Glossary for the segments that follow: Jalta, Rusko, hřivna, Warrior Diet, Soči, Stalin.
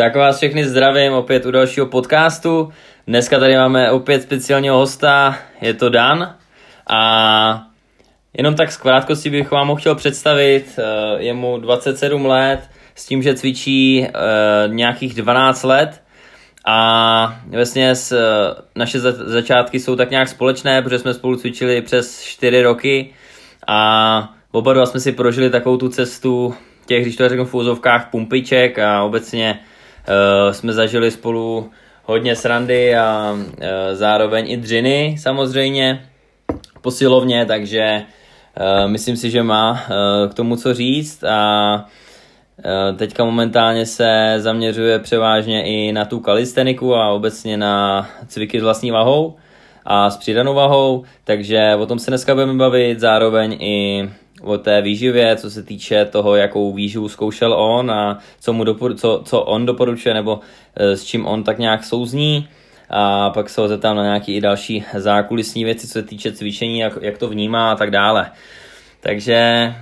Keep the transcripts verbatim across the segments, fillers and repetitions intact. Tak vás všechny zdravím opět u dalšího podcastu. Dneska tady máme opět speciálního hosta, je to Dan. A jenom tak z krátkosti bych vám ho chtěl představit. Je mu dvacet sedm let, s tím, že cvičí nějakých dvanáct let. A vlastně naše začátky jsou tak nějak společné, protože jsme spolu cvičili přes čtyři roky. A oba dva jsme si prožili takovou tu cestu těch, když to řeknu v úzovkách, pumpiček a obecně uh, jsme zažili spolu hodně srandy a uh, zároveň i dřiny samozřejmě posilovně, takže uh, myslím si, že má uh, k tomu co říct a uh, teďka momentálně se zaměřuje převážně i na tu kalisteniku a obecně na cviky s vlastní vahou a s přidanou vahou, takže o tom se dneska budeme bavit, zároveň i o té výživě, co se týče toho, jakou výživu zkoušel on a co, mu doporu- co, co on doporučuje nebo e, s čím on tak nějak souzní. A pak se ho zeptám na nějaké i další zákulisní věci, co se týče cvičení, jak, jak to vnímá a tak dále. Takže e,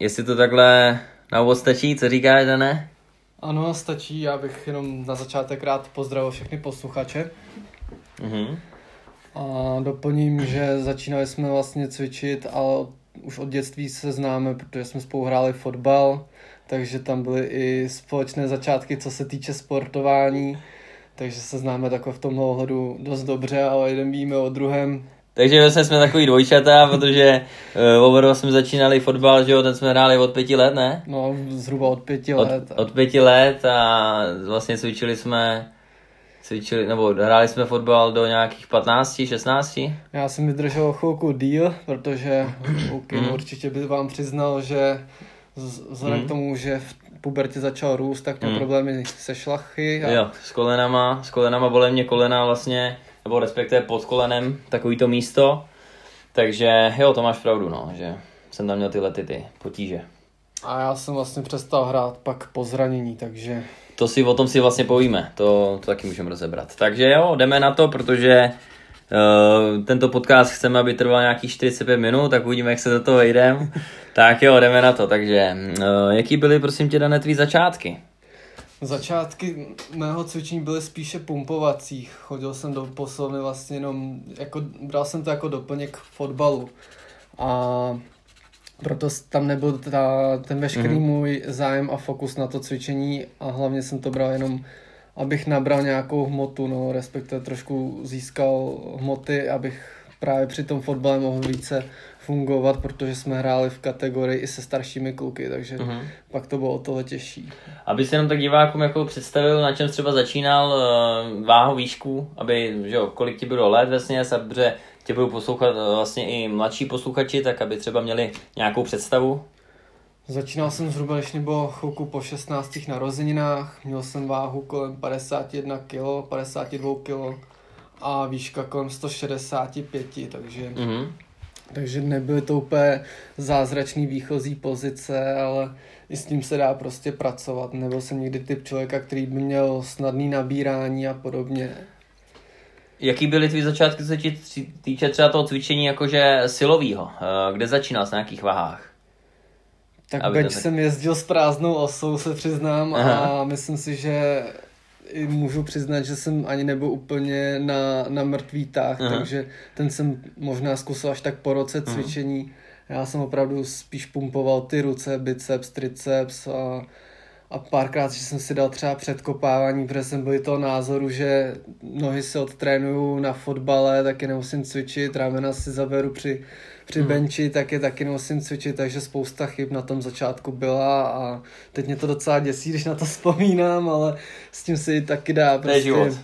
jestli to takhle na úvod stačí, co říkáš, Dané? Ano, stačí, já bych jenom na začátek rád pozdravil všechny posluchače. Mm-hmm. A doplním, že začínali jsme vlastně cvičit, ale už od dětství se známe, protože jsme spolu hráli fotbal, takže tam byly i společné začátky, co se týče sportování, takže se známe takhle v tomhle ohledu dost dobře, ale jeden víme o druhém. Takže vlastně jsme takový dvojčata, protože uh, oba jsme začínali fotbal, že jo, ten jsme hráli od pěti let, ne? No, zhruba od pěti let. Od, od pěti let a vlastně cvičili jsme... Cvičili, nebo hráli jsme fotbal do nějakých patnácti, šestnácti. Já jsem vydržel chvilku díl, protože okay, mm. určitě by vám přiznal, že vzhledem mm. k tomu, že v pubertě začal růst, tak měl mm. problémy se šlachy. A... Jo, s kolenama, s kolenama, bolí mě kolena vlastně, nebo respektive pod kolenem, takový to místo. Takže jo, to máš pravdu, no, že jsem tam měl tyhle ty, ty potíže. A já jsem vlastně přestal hrát pak po zranění, takže... To si o tom si vlastně povíme, to, to taky můžeme rozebrat. Takže jo, jdeme na to, protože uh, tento podcast chceme, aby trval nějakých čtyřicet pět minut, tak uvidíme, jak se do toho jdem. Tak jo, jdeme na to. Takže uh, jaký byly, prosím tě, Dané, tvý začátky? Začátky mého cvičení byly spíše pumpovací. Chodil jsem do posilovny vlastně jenom, jako, bral jsem to jako doplněk fotbalu. A... Proto tam nebyl ta, ten veškerý mm-hmm. můj zájem a fokus na to cvičení a hlavně jsem to bral jenom, abych nabral nějakou hmotu, no, respektive trošku získal hmoty, abych právě při tom fotbale mohl více fungovat, protože jsme hráli v kategorii i se staršími kluky, takže mm-hmm. pak to bylo o tohle těžší. Aby se jenom tak divákům jako představil, na čem třeba začínal váhu, výšku, aby, že jo, kolik ti bylo let vlastně, protože tě budou poslouchat vlastně i mladší posluchači, tak aby třeba měli nějakou představu. Začínal jsem zhruba, než mě bylo chvilku po šestnácti narozeninách, měl jsem váhu kolem padesát jedna kilo, padesát dva kilo a výška kolem sto šedesát pět, takže... Mm-hmm. Takže nebyly to úplně zázračný výchozí pozice, ale i s tím se dá prostě pracovat. Nebyl jsem nikdy typ člověka, který by měl snadný nabírání a podobně. Jaký byly tvý začátky, co se týče třeba toho cvičení jakože silovýho? Kde začínal, na jakých vahách? Tak beč tak... jsem jezdil s prázdnou osou, se přiznám. Aha. A myslím si, že i můžu přiznat, že jsem ani nebyl úplně na, na mrtvý tah, uh-huh. takže ten jsem možná zkusil až tak po roce cvičení. Uh-huh. Já jsem opravdu spíš pumpoval ty ruce, biceps, triceps a, a párkrát, že jsem si dal třeba předkopávání, protože jsem byl toho názoru, že nohy si odtrénuju na fotbale, taky nemusím cvičit, ramena si zaberu při, při uh-huh. benči, taky, taky nemusím cvičit, takže spousta chyb na tom začátku byla a teď mě to docela děsí, když na to vzpomínám, ale s tím si taky dá prostě... To je život.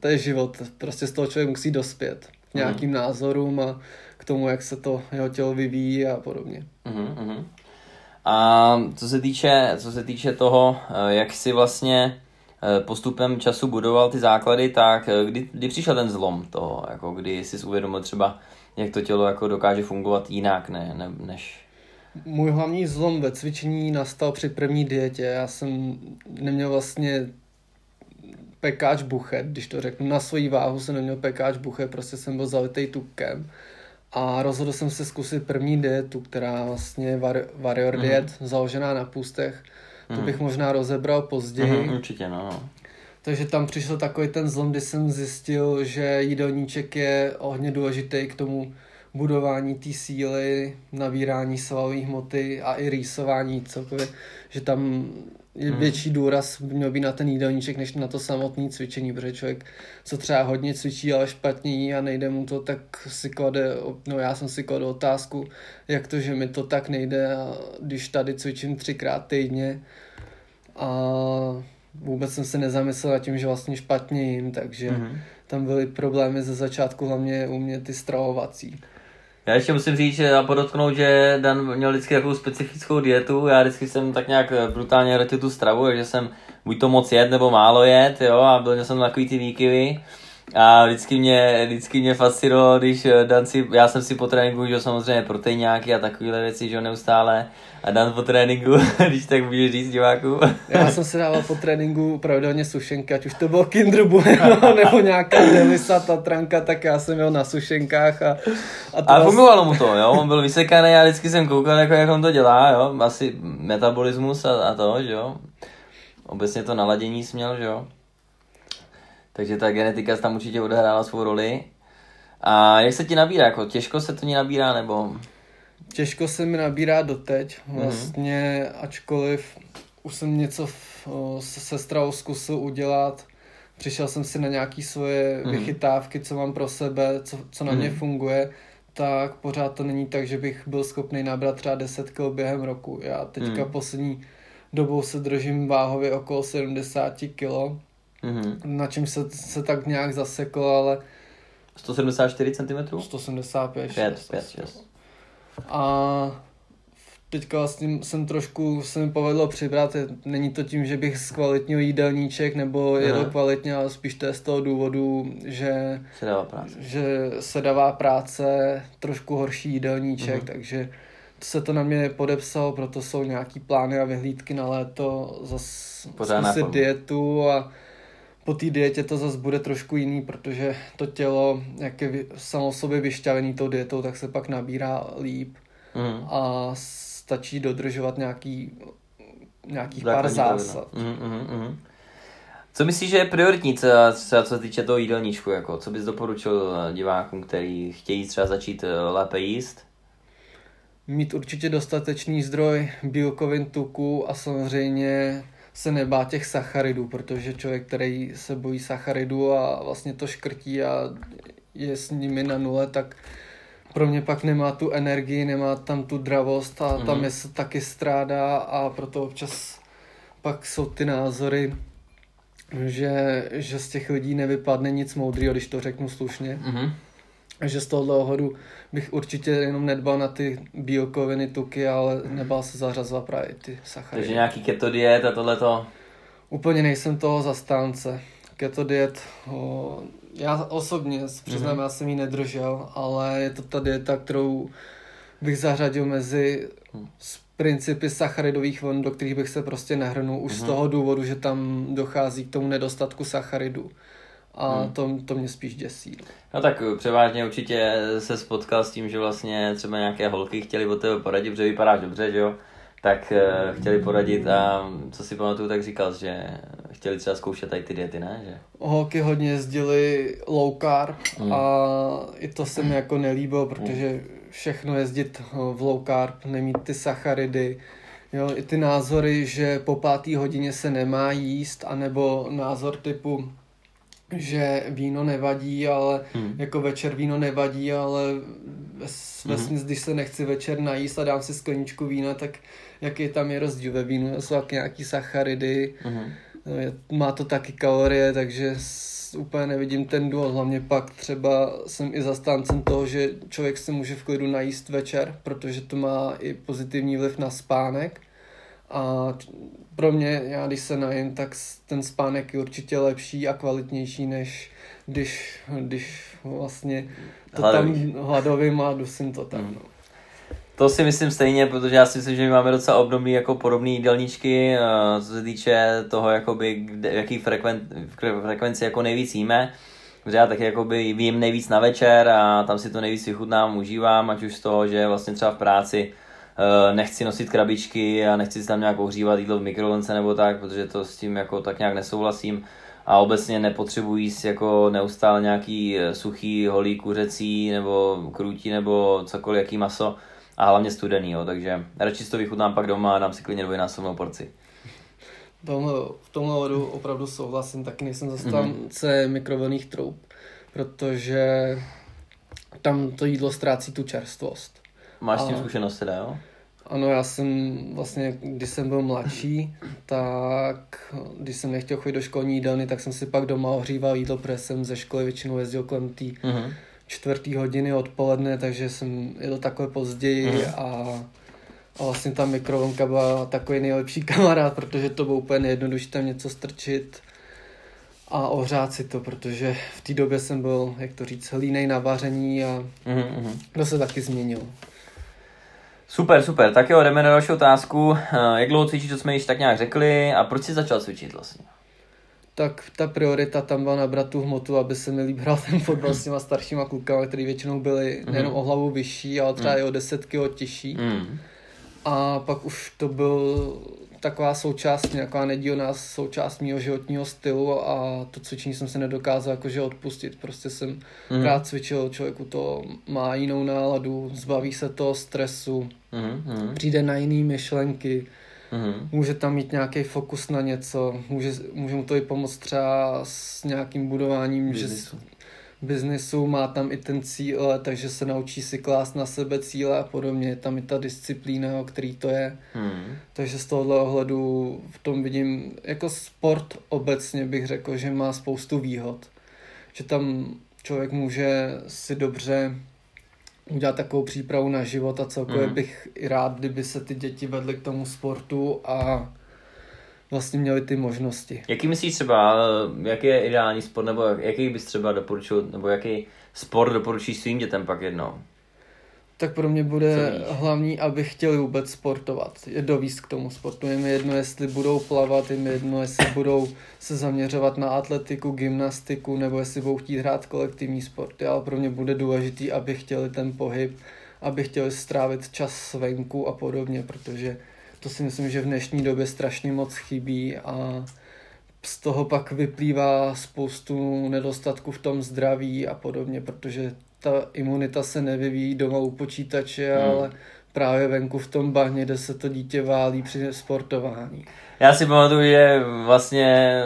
To je život, prostě z toho člověk musí dospět k nějakým uh-huh. názorům a k tomu, jak se to jeho tělo vyvíjí a podobně. Uh-huh, uh-huh. A co se týče, co se týče toho, jak si vlastně postupem času budoval ty základy, tak kdy, kdy přišel ten zlom toho, jako kdy jsi uvědomil třeba, jak to tělo jako dokáže fungovat jinak ne, ne, než... Můj hlavní zlom ve cvičení nastal při první dietě. Já jsem neměl vlastně pekáč buchet, když to řeknu. Na svoji váhu jsem neměl pekáč buchet, prostě jsem byl zalitej tukem. A rozhodl jsem se zkusit první dietu, která vlastně var- Warrior Diet, mm-hmm. založená na půstech. mm. to bych možná rozebral později. Mm, určitě, no. Takže tam přišel takový ten zlom, kdy jsem zjistil, že jídelníček je hodně důležitý k tomu budování té síly, nabírání svalové hmoty a i rýsování celkově, že tam je větší důraz měl být na ten jídelníček, než na to samotné cvičení, protože člověk, co třeba hodně cvičí, ale špatně jí a nejde mu to, tak si klade, no já jsem si kladl otázku, jak to, že mi to tak nejde, když tady cvičím třikrát týdně a vůbec jsem se nezamyslel nad tím, že vlastně špatně jim, takže mm. tam byly problémy ze začátku, hlavně u mě ty stravovací. Já ještě musím říct a podotknout, že Dan měl vždycky takovou specifickou dietu, já vždycky jsem tak nějak brutálně rotil tu stravu, takže jsem buď to moc jet, nebo málo jet, jo, a byl jsem takový ty výkyvy. A vždycky mě, vždycky mě fascinovalo, když Dan si, já jsem si po tréninku užil samozřejmě proteináky a takovéhle věci, že neustále. A Dan po tréninku, když tak můžeš říct diváku. Já jsem si dával po tréninku pravidelně sušenky, ať už to bylo Kinder Bueno, nebo nějaká delisa, tatranka, tak já jsem jel na sušenkách. A, a, a fungovalo mu to, jo, on byl vysekaný, já vždycky jsem koukal, jako, jak on to dělá, jo, asi metabolismus a, a to, že jo. Obecně to naladění směl, že jo. Takže ta genetika tam určitě odehrála svou roli. A jak se ti nabírá? Jako těžko se to ní nabírá, nebo? Těžko se mi nabírá doteď. Vlastně, mm-hmm. ačkoliv už jsem něco v, o, se stravou zkusil udělat. Přišel jsem si na nějaké svoje mm-hmm. vychytávky, co mám pro sebe, co, co na mm-hmm. mě funguje. Tak pořád to není tak, že bych byl schopný nabrat třeba deset kilogramů během roku. Já teďka mm-hmm. poslední dobou se držím váhově okolo sedmdesát kilogramů. Mm-hmm. Na čem se, se tak nějak zasekl, ale... sto sedmdesát čtyři centimetrů? sto sedmdesát pět. pět, šest, pět, šest. A teďka vlastně jsem trošku, se mi povedlo přibrat, není to tím, že bych zkvalitnil jídelníček, nebo jedl mm-hmm. kvalitně, ale spíš to je z toho důvodu, že se dává práce, že se dává práce trošku horší jídelníček, mm-hmm. takže se to na mě podepsalo, proto jsou nějaký plány a vyhlídky na léto, zase zkusit dietu a po té dietě to zase bude trošku jiný, protože to tělo, jak je samo sobě vyšťavený tou dietou, tak se pak nabírá líp mm. a stačí dodržovat nějaký, nějakých pár zásad. Mm, mm, mm. Co myslíš, že je prioritní, co, co se týče toho jídelníčku? Jako? Co bys doporučil divákům, kteří chtějí třeba začít lépe jíst? Mít určitě dostatečný zdroj bílkovin, tuku a samozřejmě se nebá těch sacharidů, protože člověk, který se bojí sacharidů a vlastně to škrtí a je s nimi na nule, tak pro mě pak nemá tu energii, nemá tam tu dravost a mm-hmm. tam je se taky strádá a proto občas pak jsou ty názory, že, že z těch lidí nevypadne nic moudrýho, když to řeknu slušně. Mm-hmm. Že z toho dlouhodu bych určitě jenom nedbal na ty bílkoviny, tuky, ale nebál se zařazovat právě ty sacharidy. Takže nějaký keto diet a tohleto? Úplně nejsem toho zastánce. Keto diet, o, já osobně, přiznám, mm-hmm. já jsem ji nedržel, ale je to ta dieta, kterou bych zařadil mezi principy sacharidových vln, do kterých bych se prostě nehrnul, už mm-hmm. z toho důvodu, že tam dochází k tomu nedostatku sacharidů. A hmm. to, to mě spíš děsí. No tak převážně určitě se spotkal s tím, že vlastně třeba nějaké holky chtěly od tebe poradit, protože vypadáš dobře, že jo? Tak uh, chtěli poradit a co si pamatuju, tak říkal, že chtěli třeba zkoušet tady ty diety, ne? Že? Holky hodně jezdily low carb hmm. a i to se mi jako nelíbilo, protože všechno jezdit v low carb, nemít ty sacharidy, jo, i ty názory, že po pátý hodině se nemá jíst, anebo názor typu že víno nevadí, ale hmm. jako večer víno nevadí, ale vesměs, hmm. když se nechci večer najíst a dám si skleničku vína, tak jaký tam je rozdíl ve vínu, jsou taky nějaký sacharidy, hmm. má to taky kalorie, takže úplně nevidím ten důvod, hlavně pak třeba jsem i zastáncem toho, že člověk se může v klidu najíst večer, protože to má i pozitivní vliv na spánek. A pro mě, já když se najím, tak ten spánek je určitě lepší a kvalitnější, než když, když vlastně to hladový. Tam hladovým a dusím to tam. No. To si myslím stejně, protože já si myslím, že my máme docela obdobný, jako podobné jídelníčky, co se týče toho, jakoby, kde, v jaký frekven, frekvenci jako nejvíc jíme. Protože já taky jakoby vím nejvíc na večer a tam si to nejvíc vychutnám, užívám, ať už z toho, že vlastně třeba v práci nechci nosit krabičky a nechci si tam nějak ohřívat jídlo v mikrovlnce nebo tak, protože to s tím jako tak nějak nesouhlasím. A obecně nepotřebuji jíst jako neustále nějaký suchý, holý kuřecí nebo krůtí nebo cokoliv, jaký maso a hlavně studený, jo. Takže radši si to vychutnám pak doma a dám si klidně dvojnásobnou porci. V tomhle ohledu opravdu souhlasím, taky nejsem zastánce mm-hmm. mikrovlnných troub, protože tam to jídlo ztrácí tu čerstvost. Máš s tím zkušenost teda, jo? Ano, já jsem vlastně, když jsem byl mladší, tak když jsem nechtěl chodit do školní jídelny, tak jsem si pak doma ohříval jídlo, protože jsem ze školy většinou jezdil kolem té mm-hmm. čtvrtý hodiny odpoledne, takže jsem jedl takhle později mm-hmm. a, a vlastně ta mikrovlnka byla takový nejlepší kamarád, protože to bylo úplně jednoduché tam něco strčit a ohřát si to, protože v té době jsem byl, jak to říct, línej na vaření a mm-hmm. to se taky změnilo. Super, super. Tak jo, jdeme na další otázku. Jak dlouho cvičíš, to jsme již tak nějak řekli, a proč jsi začal cvičit vlastně? Tak ta priorita tam byla nabrat tu hmotu, aby se mi líp hrál ten fotbal s těma staršíma klukama, který většinou byli mm. nejenom o hlavu vyšší, ale třeba mm. i o deset kilo těžší. Mm. A pak už to byl taková součást, taková nedílná součást mýho životního stylu a to cvičení jsem se nedokázal jakože odpustit. Prostě jsem mm. rád cvičil, člověku to má jinou náladu, zbaví se toho stresu, mm. přijde na jiný myšlenky, mm. může tam mít nějaký fokus na něco, může, může mu to i pomoct třeba s nějakým budováním biznisu. Že, biznisu, má tam i ten cíl, takže se naučí si klást na sebe cíle a podobně, je tam i ta disciplína, o který to je. Hmm. Takže z tohohle ohledu v tom vidím, jako sport obecně bych řekl, že má spoustu výhod. Že tam člověk může si dobře udělat takovou přípravu na život a celkově hmm. bych i rád, kdyby se ty děti vedly k tomu sportu a vlastně měli ty možnosti. Jaký myslíš třeba, jaký je ideální sport, nebo jaký bys třeba doporučil, nebo jaký sport doporučíš svým dětem pak jednou? Tak pro mě bude hlavní, aby chtěli vůbec sportovat. Je dovést k tomu sportu. Je mi jedno, jestli budou plavat, je mi jedno, jestli budou se zaměřovat na atletiku, gymnastiku, nebo jestli budou chtít hrát kolektivní sporty. Ale pro mě bude důležitý, aby chtěli ten pohyb, aby chtěli strávit čas venku a podobně, protože to si myslím, že v dnešní době strašně moc chybí a z toho pak vyplývá spoustu nedostatků v tom zdraví a podobně, protože ta imunita se nevyvíjí doma u počítače, hmm. ale právě venku v tom bahně, kde se to dítě válí při sportování. Já si pamatuju, že vlastně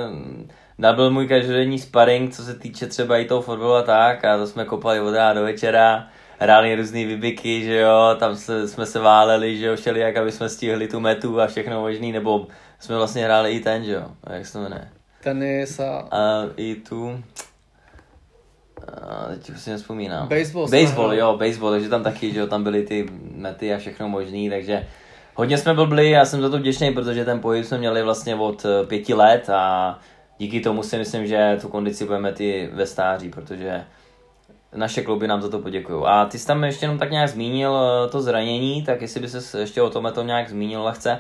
byl můj každodenní sparring, co se týče třeba i toho fotbalu a tak, a to jsme kopali od rána do večera. Hráli různý vybiky, že jo, tam se, jsme se váleli, že jo, šeli jak, aby jsme stihli tu metu a všechno možný, nebo jsme vlastně hráli i ten, že jo, jak se to jmenuje? Tenis a... a i tu... A teď už si nevzpomínám. Baseball. Baseball, ne? Jo, baseball, takže tam taky, že jo, tam byly ty mety a všechno možný, takže hodně jsme blbli, já jsem za to vděčný, protože ten pohyb jsme měli vlastně od pěti let a díky tomu si myslím, že tu kondici budeme ty ve stáří, protože naše kluby nám za to poděkují. A ty jsi tam ještě jenom tak nějak zmínil to zranění, tak jestli by ses ještě o tomhle to nějak zmínil lehce,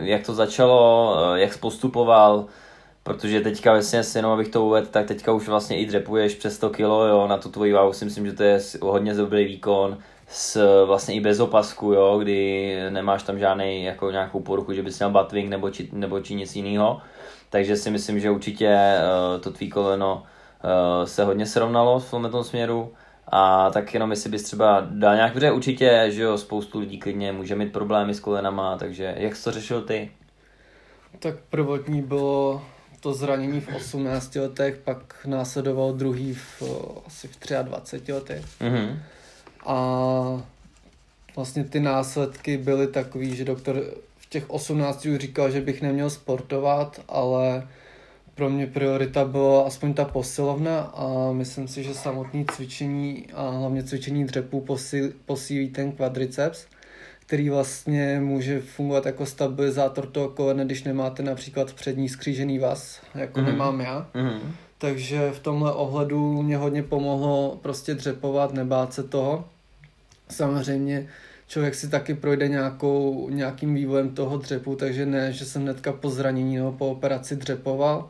jak to začalo, jak jsi postupoval, protože teďka vlastně, jenom abych to uvedl, tak teďka už vlastně i dřepuješ přes sto kilo, jo, na tu tvoji váhu si myslím, že to je hodně dobrý výkon, s, vlastně i bez opasku, jo, kdy nemáš tam žádnej, jako nějakou poruchu, že bys měl batwing nebo či, nebo či nic jiného, takže si myslím, že určitě to tvý koleno se hodně srovnalo v tom směru a tak jenom jestli bys třeba dal nějak, protože určitě, že jo, spoustu lidí klidně může mít problémy s kolenama, takže jak jsi to řešil ty? Tak prvotní bylo to zranění v osmnácti letech, pak následoval druhý v, asi v dvaceti třech letech mm-hmm. a vlastně ty následky byly takový, že doktor v těch osmnácti už říkal, že bych neměl sportovat, ale pro mě priorita byla aspoň ta posilovna a myslím si, že samotné cvičení a hlavně cvičení dřepů posílí, posílí ten kvadriceps, který vlastně může fungovat jako stabilizátor toho kolene, když nemáte například přední skřížený vaz, jako mm-hmm. nemám já. Mm-hmm. Takže v tomhle ohledu mě hodně pomohlo prostě dřepovat, nebát se toho. Samozřejmě člověk si taky projde nějakou, nějakým vývojem toho dřepu, takže ne, že jsem hnedka po zranění nebo po operaci dřepoval,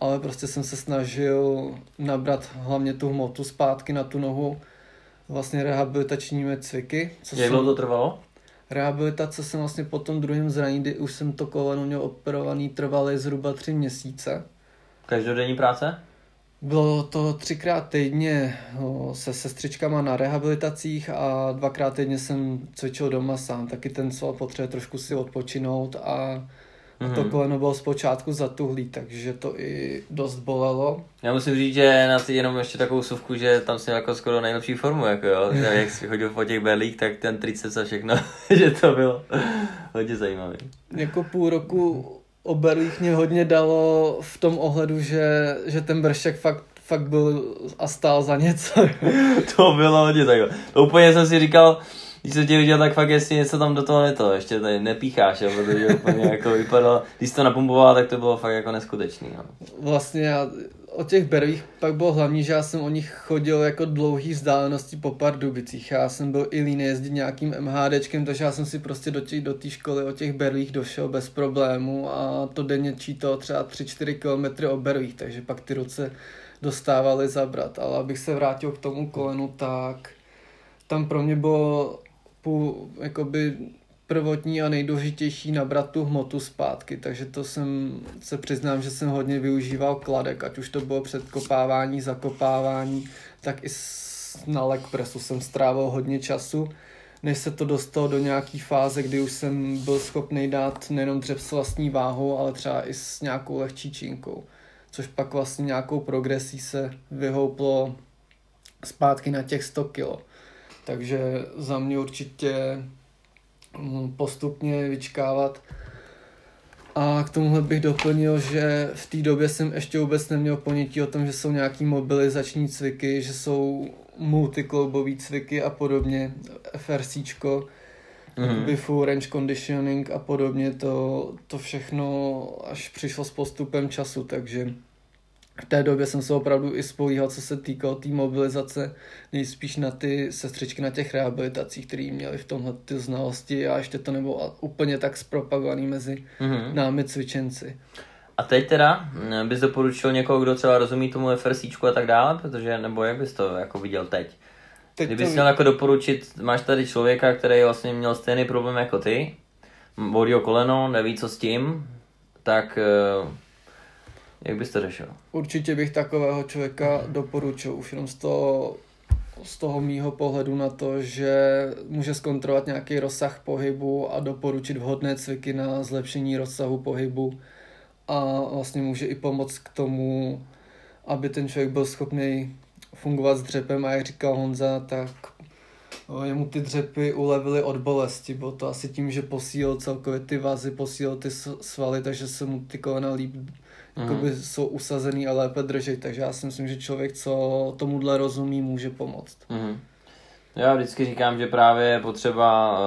ale prostě jsem se snažil nabrat hlavně tu hmotu zpátky na tu nohu, vlastně rehabilitačními cviky. Co jak dlouho to trvalo? Rehabilitace jsem vlastně po tom druhém zranění, kdy už jsem to koleno měl operovaný, trvaly zhruba tři měsíce. Každodenní práce? Bylo to třikrát týdně se sestřičkama na rehabilitacích a dvakrát týdně jsem cvičil doma sám. Taky ten sval potřebuje trošku si odpočinout a mm-hmm. to koleno bylo zpočátku zatuhlý, takže to i dost bolelo. Já musím říct, že na si jenom ještě takovou suvku, že tam jsem jako skoro nejlepší formu, jako jo. Jak jsi chodil po těch berlích, tak ten triceps a všechno, že to bylo hodně zajímavé. Jako půl roku o berlích mě hodně dalo v tom ohledu, že, že ten bršek fakt, fakt byl a stál za něco. To bylo hodně takové. Úplně jsem si říkal, když jsem tě viděl, tak fakt jestli něco tam do toho neto, ještě tady nepícháš, jo, protože úplně jako vypadalo, když jsi to napumpoval, tak to bylo fakt jako neskutečný. Jo. Vlastně o těch berlích pak bylo hlavní, že já jsem o nich chodil jako dlouhý vzdálenosti po Pardubicích. Já jsem byl i lín jezdit nějakým MHDčkem, takže já jsem si prostě do té do té školy o těch berlích došel bez problému a to denně čítalo třeba tři čtyři kilometry o berlích, takže pak ty ruce dostávaly zabrat. Ale abych se vrátil k tomu kolenu, tak tam pro mě bylo půl, jakoby prvotní a nejdůležitější nabrat tu hmotu zpátky, takže to jsem se přiznám, že jsem hodně využíval kladek, ať už to bylo předkopávání, zakopávání, tak i na leg presu jsem strávil hodně času, než se to dostalo do nějaký fáze, kdy už jsem byl schopný dát nejenom dřep s vlastní váhou, ale třeba i s nějakou lehčí činkou, což pak vlastně nějakou progresí se vyhouplo zpátky na těch sto kilo. Takže za mě určitě postupně vyčkávat. A k tomuhle bych doplnil, že v té době jsem ještě vůbec neměl ponětí o tom, že jsou nějaký mobilizační cviky, že jsou multikloubové cviky a podobně, FRCčko, mm-hmm. full range conditioning a podobně, to, to všechno až přišlo s postupem času, takže v té době jsem se opravdu i spolíhal, co se týkalo té mobilizace, nejspíš na ty sestřičky na těch rehabilitacích, které měly v tomhle ty znalosti a ještě to nebylo úplně tak zpropagovaný mezi mm-hmm. námi cvičenci. A teď teda bys doporučil někoho, kdo třeba rozumí tomu FRCčku a tak dále, protože nebo jak bys to jako viděl teď? teď Kdybys to... měl jako doporučit, máš tady člověka, který vlastně měl stejný problém jako ty, bolí ho koleno, neví co s tím, tak... Jak bys to řešil? Určitě bych takového člověka doporučil, už jenom z toho, z toho mýho pohledu na to, že může zkontrolovat nějaký rozsah pohybu a doporučit vhodné cviky na zlepšení rozsahu pohybu a vlastně může i pomoct k tomu, aby ten člověk byl schopný fungovat s dřepem a jak říkal Honza, tak jemu ty dřepy ulevily od bolesti, bylo to asi tím, že posílil celkově ty vazy, posílil ty svaly, takže se mu ty kolena líp jakoby jsou usazený a lépe držej, takže já si myslím, že člověk, co tomuhle rozumí, může pomoct. Mm. Já vždycky říkám, že právě je potřeba,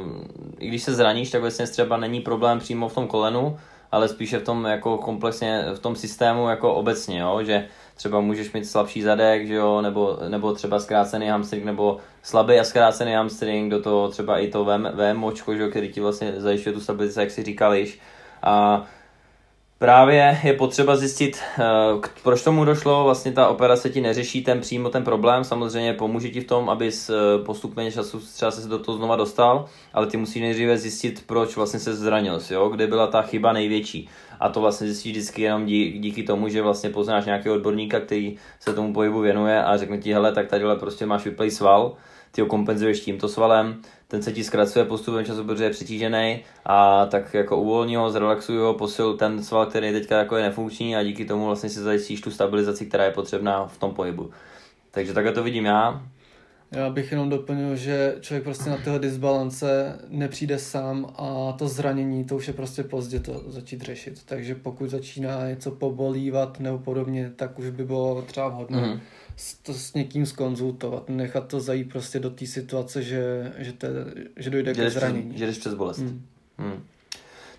uh, i když se zraníš, tak vlastně třeba není problém přímo v tom kolenu, ale spíše v tom jako komplexně, v tom systému jako obecně, jo? Že třeba můžeš mít slabší zadek, že jo? Nebo, nebo třeba zkrácený hamstring, nebo slabý a zkrácený hamstring, do toho třeba i to vémočko, že jo? Který ti vlastně zajišťuje tu stabilizaci, jak si říkal již. A právě je potřeba zjistit, proč tomu došlo, vlastně ta operace ti neřeší ten přímo ten problém, samozřejmě pomůže ti v tom, abys postupně času třeba se do toho znova dostal, ale ty musíš nejdříve zjistit, proč vlastně se zranil, jo? Kde byla ta chyba největší. A to vlastně zjistíš vždycky jenom dí, díky tomu, že vlastně poznáš nějakého odborníka, který se tomu pohybu věnuje a řekne ti, hele, tak tadyhle prostě máš vyplej sval, ty ho kompenzuješ tímto svalem, ten se ti zkracuje postupem času, protože je přetížený a tak jako uvolní ho, zrelaxuj ho, posil ten sval, který teďka jako je nefunkční a díky tomu vlastně si zajistíš tu stabilizaci, která je potřebná v tom pohybu. Takže takhle to vidím já. Já bych jenom doplnil, že člověk prostě na tyhle disbalance nepřijde sám a to zranění, to už je prostě pozdě to začít řešit. Takže pokud začíná něco pobolívat nebo podobně, tak už by bylo třeba vhodné mm-hmm. to s někým zkonzultovat, nechat to zajít prostě do té situace, že, že, te, že dojde k zranění. Že jdeš přes bolest. Mm. Mm.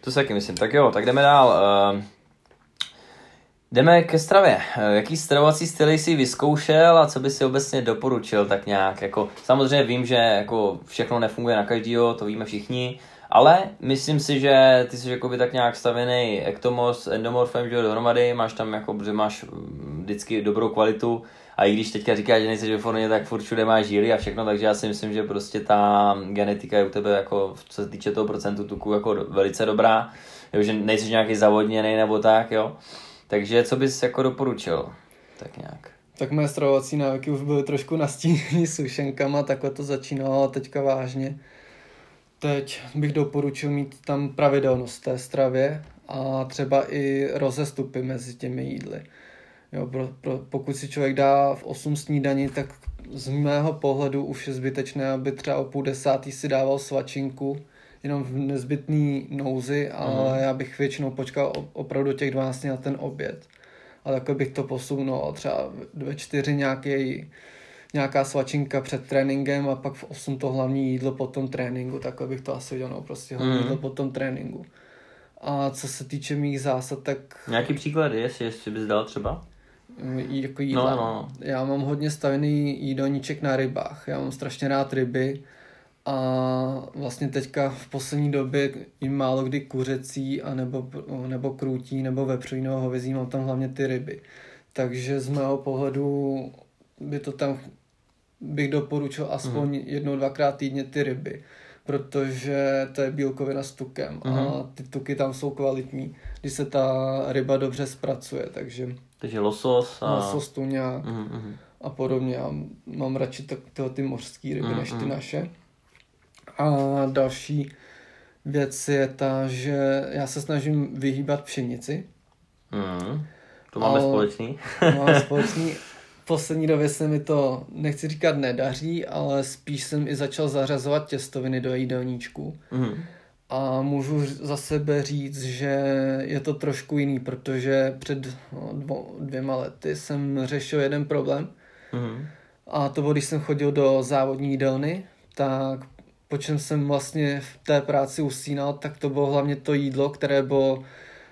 To si taky myslím. Tak jo, tak jdeme dál. Uh... Jdeme ke stravě. Jaký stravovací styly jsi vyzkoušel a co by si obecně doporučil tak nějak? Jako, samozřejmě vím, že jako všechno nefunguje na každýho, to víme všichni, ale myslím si, že ty jsi jakoby tak nějak stavěný ektomorf s endomorfem dohromady, máš tam jako, máš vždycky dobrou kvalitu a i když teďka říkáš, že nejseš ve formě, tak furt všude máš žíly a všechno, takže já si myslím, že prostě ta genetika je u tebe jako, co se týče toho procentu tuku, jako velice dobrá, jo, že nejseš nějaký zavodněný nebo tak, jo. Takže co bys jako doporučil? Tak nějak. Tak moje stravovací návyky už byly trošku nastíněny sušenkama, takhle to začínalo, teďka vážně. Teď bych doporučil mít tam pravidelnost té stravě a třeba i rozestupy mezi těmi jídly. Jo, pro, pro, pokud si člověk dá v osm snídaní, tak z mého pohledu už je zbytečné, aby třeba o půl desátý si dával svačinku, jenom v nezbytný nouzi, ale Aha. já bych většinou počkal opravdu těch dvanácti na ten oběd. A takhle bych to posunul, třeba ve čtyři nějaký, nějaká svačinka před tréninkem a pak v osm to hlavní jídlo po tom tréninku, takhle bych to asi udělal, prostě hlavní mm. jídlo po tom tréninku. A co se týče mých zásad, tak... Nějaký příklady, jestli, jestli bys dal třeba? Jako jídla. No, no. Já mám hodně stavěný jídelníček na rybách, já mám strašně rád ryby a vlastně teďka v poslední době jim málo kdy kuřecí a nebo, nebo krůtí nebo vepřový nebo hovězí, mám tam hlavně ty ryby. Takže z mého pohledu by to tam bych doporučil aspoň mm. jednou, dvakrát týdně ty ryby, protože to je bílkovina s tukem mm. a ty tuky tam jsou kvalitní, když se ta ryba dobře zpracuje, takže... Takže losos a... Losos, tuňák mm, mm. a podobně. Já mám radši tak, tyhle ty mořský ryby mm, než ty mm. naše. A další věc je ta, že já se snažím vyhýbat pšenici. Mm. To máme ale... společný. To máme společný. V poslední době se mi to, nechci říkat nedaří, ale spíš jsem i začal zařazovat těstoviny do jídelníčku. Mm. A můžu za sebe říct, že je to trošku jiný, protože před dvo, dvěma lety jsem řešil jeden problém. Mm. A to bylo, když jsem chodil do závodní jídelny, tak po čem jsem vlastně v té práci usínal, tak to bylo hlavně to jídlo, které bylo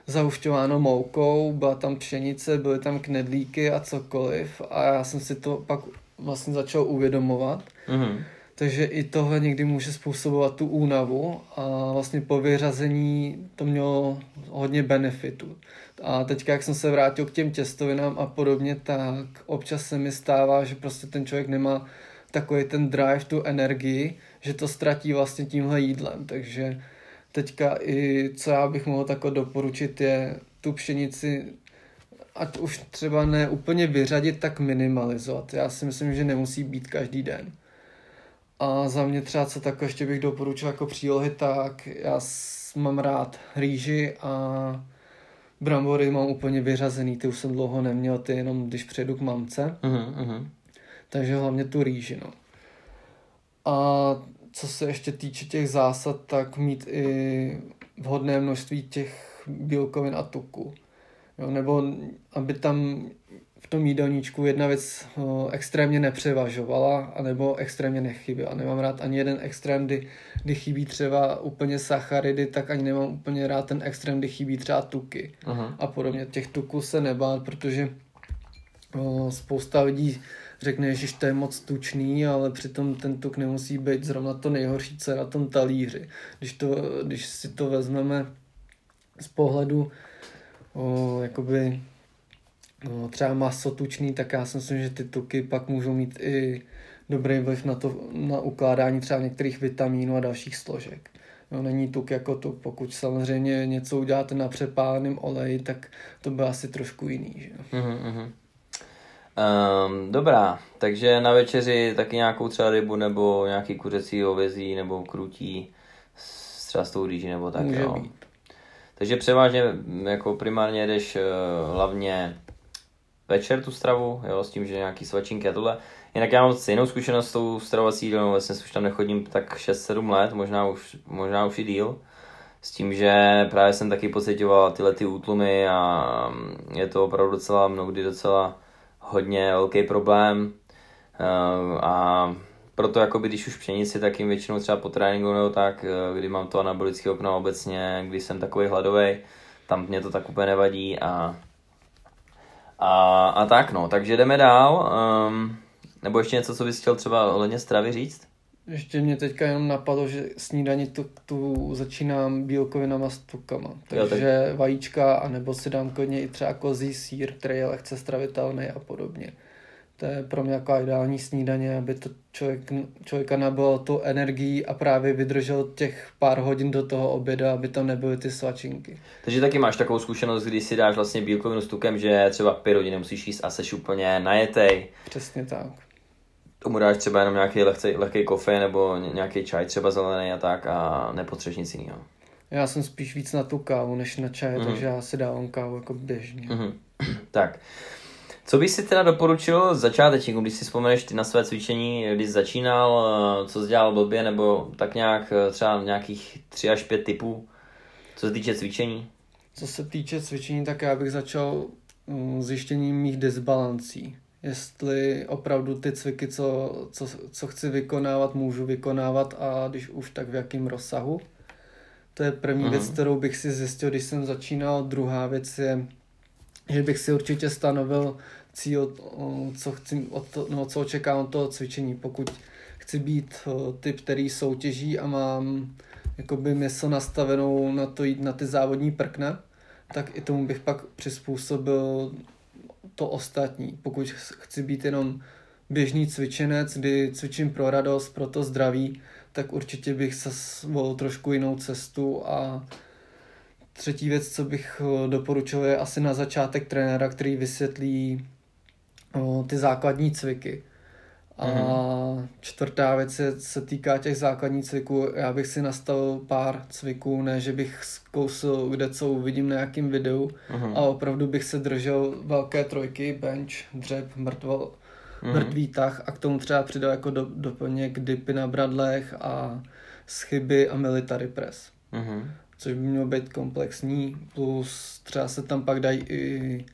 zahušťováno moukou, byla tam pšenice, byly tam knedlíky a cokoliv. A já jsem si to pak vlastně začal uvědomovat. Mm. Takže i tohle někdy může způsobovat tu únavu a vlastně po vyřazení to mělo hodně benefitů. A teďka, jak jsem se vrátil k těm těstovinám a podobně, tak občas se mi stává, že prostě ten člověk nemá takový ten drive, tu energii, že to ztratí vlastně tímhle jídlem. Takže teďka i co já bych mohl takhle doporučit je tu pšenici, ať už třeba ne úplně vyřadit, tak minimalizovat. Já si myslím, že nemusí být každý den. A za mě třeba, co takové ještě bych doporučil jako přílohy, tak já mám rád rýži a brambory mám úplně vyřazený, ty už jsem dlouho neměl, ty jenom když přejdu k mamce. Uh-huh. Takže hlavně tu rýži, no. A co se ještě týče těch zásad, tak mít i vhodné množství těch bílkovin a tuku. Jo, nebo aby tam... v tom jídelníčku jedna věc o, extrémně nepřevažovala anebo extrémně nechyběla. Nemám rád ani jeden extrém, kdy, kdy chybí třeba úplně sacharidy, tak ani nemám úplně rád ten extrém, kdy chybí třeba tuky Aha. a podobně. Těch tuků se nebát, protože o, spousta lidí řekne, že to je moc tučný, ale přitom ten tuk nemusí být zrovna to nejhorší, co je na tom talíři. Když, to, když si to vezmeme z pohledu o, jakoby... No, třeba maso tučný, tak já si myslím, že ty tuky pak můžou mít i dobrý vliv na, to, na ukládání třeba některých vitamínů a dalších složek. No, není tuk jako tuk, pokud samozřejmě něco uděláte na přepáleném oleji, tak to bude asi trošku jiný. Že? Uhum, uhum. Um, dobrá, takže na večeři taky nějakou třeba rybu nebo nějaký kuřecí hovězí nebo krutí třeba s tou rýží nebo tak. Může jo. být. Takže převážně jako primárně jdeš uh, hlavně večer tu stravu, jo, s tím, že nějaký svačinky a tohle. Jinak já mám jinou zkušenost s tou stravovací jídelnou, vlastně už tam nechodím tak šest sedm let, možná už, možná už i díl. S tím, že právě jsem taky pocitoval tyhle ty útlumy a je to opravdu docela, mnohdy docela hodně velký problém. A proto jakoby, když už pšenici, tak jim většinou třeba po tréninku nebo tak, kdy mám to anabolické okno obecně, když jsem takový hladový, tam mě to tak úplně nevadí a A, a tak no, takže jdeme dál, um, nebo ještě něco, co bys chtěl třeba ohledně stravy říct? Ještě mě teďka jenom napadlo, že snídani tu, tu začínám bílkovinama s tukama, takže tak... vajíčka, anebo si dám klidně i třeba kozí sýr, který je lehce stravitelný a podobně. To je pro mě taková ideální snídaně, aby to člověk, člověka nabylo tu energii a právě vydržel těch pár hodin do toho oběda, aby tam nebyly ty svačinky. Takže taky máš takovou zkušenost, když si dáš vlastně bílkovinu s tukem, že třeba pět hodin musíš jíst a seš úplně najetej. Přesně tak. Tomu dáš třeba jenom nějaký lehkej, lehkej kofe nebo nějaký čaj třeba zelený a tak a nepotřebuješ nic jiného. Já jsem spíš víc na tu kávu než na čaj, mm-hmm. takže já si dávám kávu jako běžně. Mm-hmm. Tak. Co bys si teda doporučil začátečníkům, když si vzpomeneš ty na své cvičení, když začínal, co jsi dělal blbě, nebo tak nějak třeba nějakých tři až pět typů, co se týče cvičení? Co se týče cvičení, tak já bych začal zjištěním mých disbalancí. Jestli opravdu ty cviky, co, co, co chci vykonávat, můžu vykonávat a když už, tak v jakém rozsahu. To je první mm-hmm. věc, kterou bych si zjistil, když jsem začínal. Druhá věc je, že bych si určitě stanovil cíl, co, chci, no, co očekám od toho cvičení. Pokud chci být typ, který soutěží a mám jakoby mysl nastavenou na to jít na ty závodní prkna, tak i tomu bych pak přizpůsobil to ostatní. Pokud chci být jenom běžný cvičenec, kdy cvičím pro radost, pro to zdraví, tak určitě bych volil trošku jinou cestu. A třetí věc, co bych doporučil, je asi na začátek trenéra, který vysvětlí o, ty základní cviky. A mm-hmm. čtvrtá věc je, se týká těch základních cviků. Já bych si nastavil pár cviků, ne že bych zkousil, kde co uvidím na nějakém videu, mm-hmm. a opravdu bych se držel velké trojky, bench, dřep, mrtvo, mm-hmm. mrtvý tah a k tomu třeba přidal jako do, doplněk dipy na bradlech a schyby a military press. Mm-hmm. Což by mělo být komplexní, plus třeba se tam pak dají i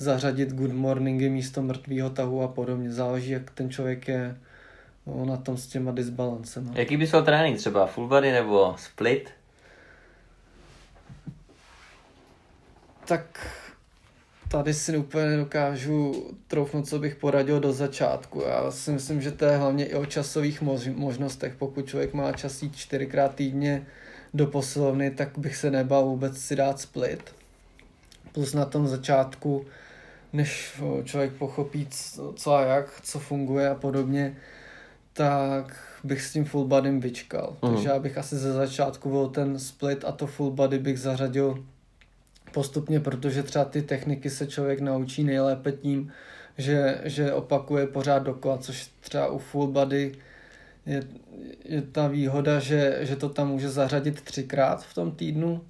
zařadit good morningy místo mrtvýho tahu a podobně. Záleží, jak ten člověk je na tom s těma disbalancema. Jaký by byl trénink třeba? Full body nebo split? Tak tady si úplně nedokážu troufnout, co bych poradil do začátku. Já si myslím, že to je hlavně i o časových mož- možnostech. Pokud člověk má čas jít čtyřikrát týdně do posilovny, tak bych se nebál vůbec si dát split. Plus na tom začátku, než člověk pochopí co a jak, co funguje a podobně, tak bych s tím full bodym vyčkal. Mm. Takže já bych asi ze začátku byl ten split a to full body bych zařadil postupně, protože třeba ty techniky se člověk naučí nejlépe tím, že, že opakuje pořád dokola, což třeba u full body je, je ta výhoda, že, že to tam může zařadit třikrát v tom týdnu.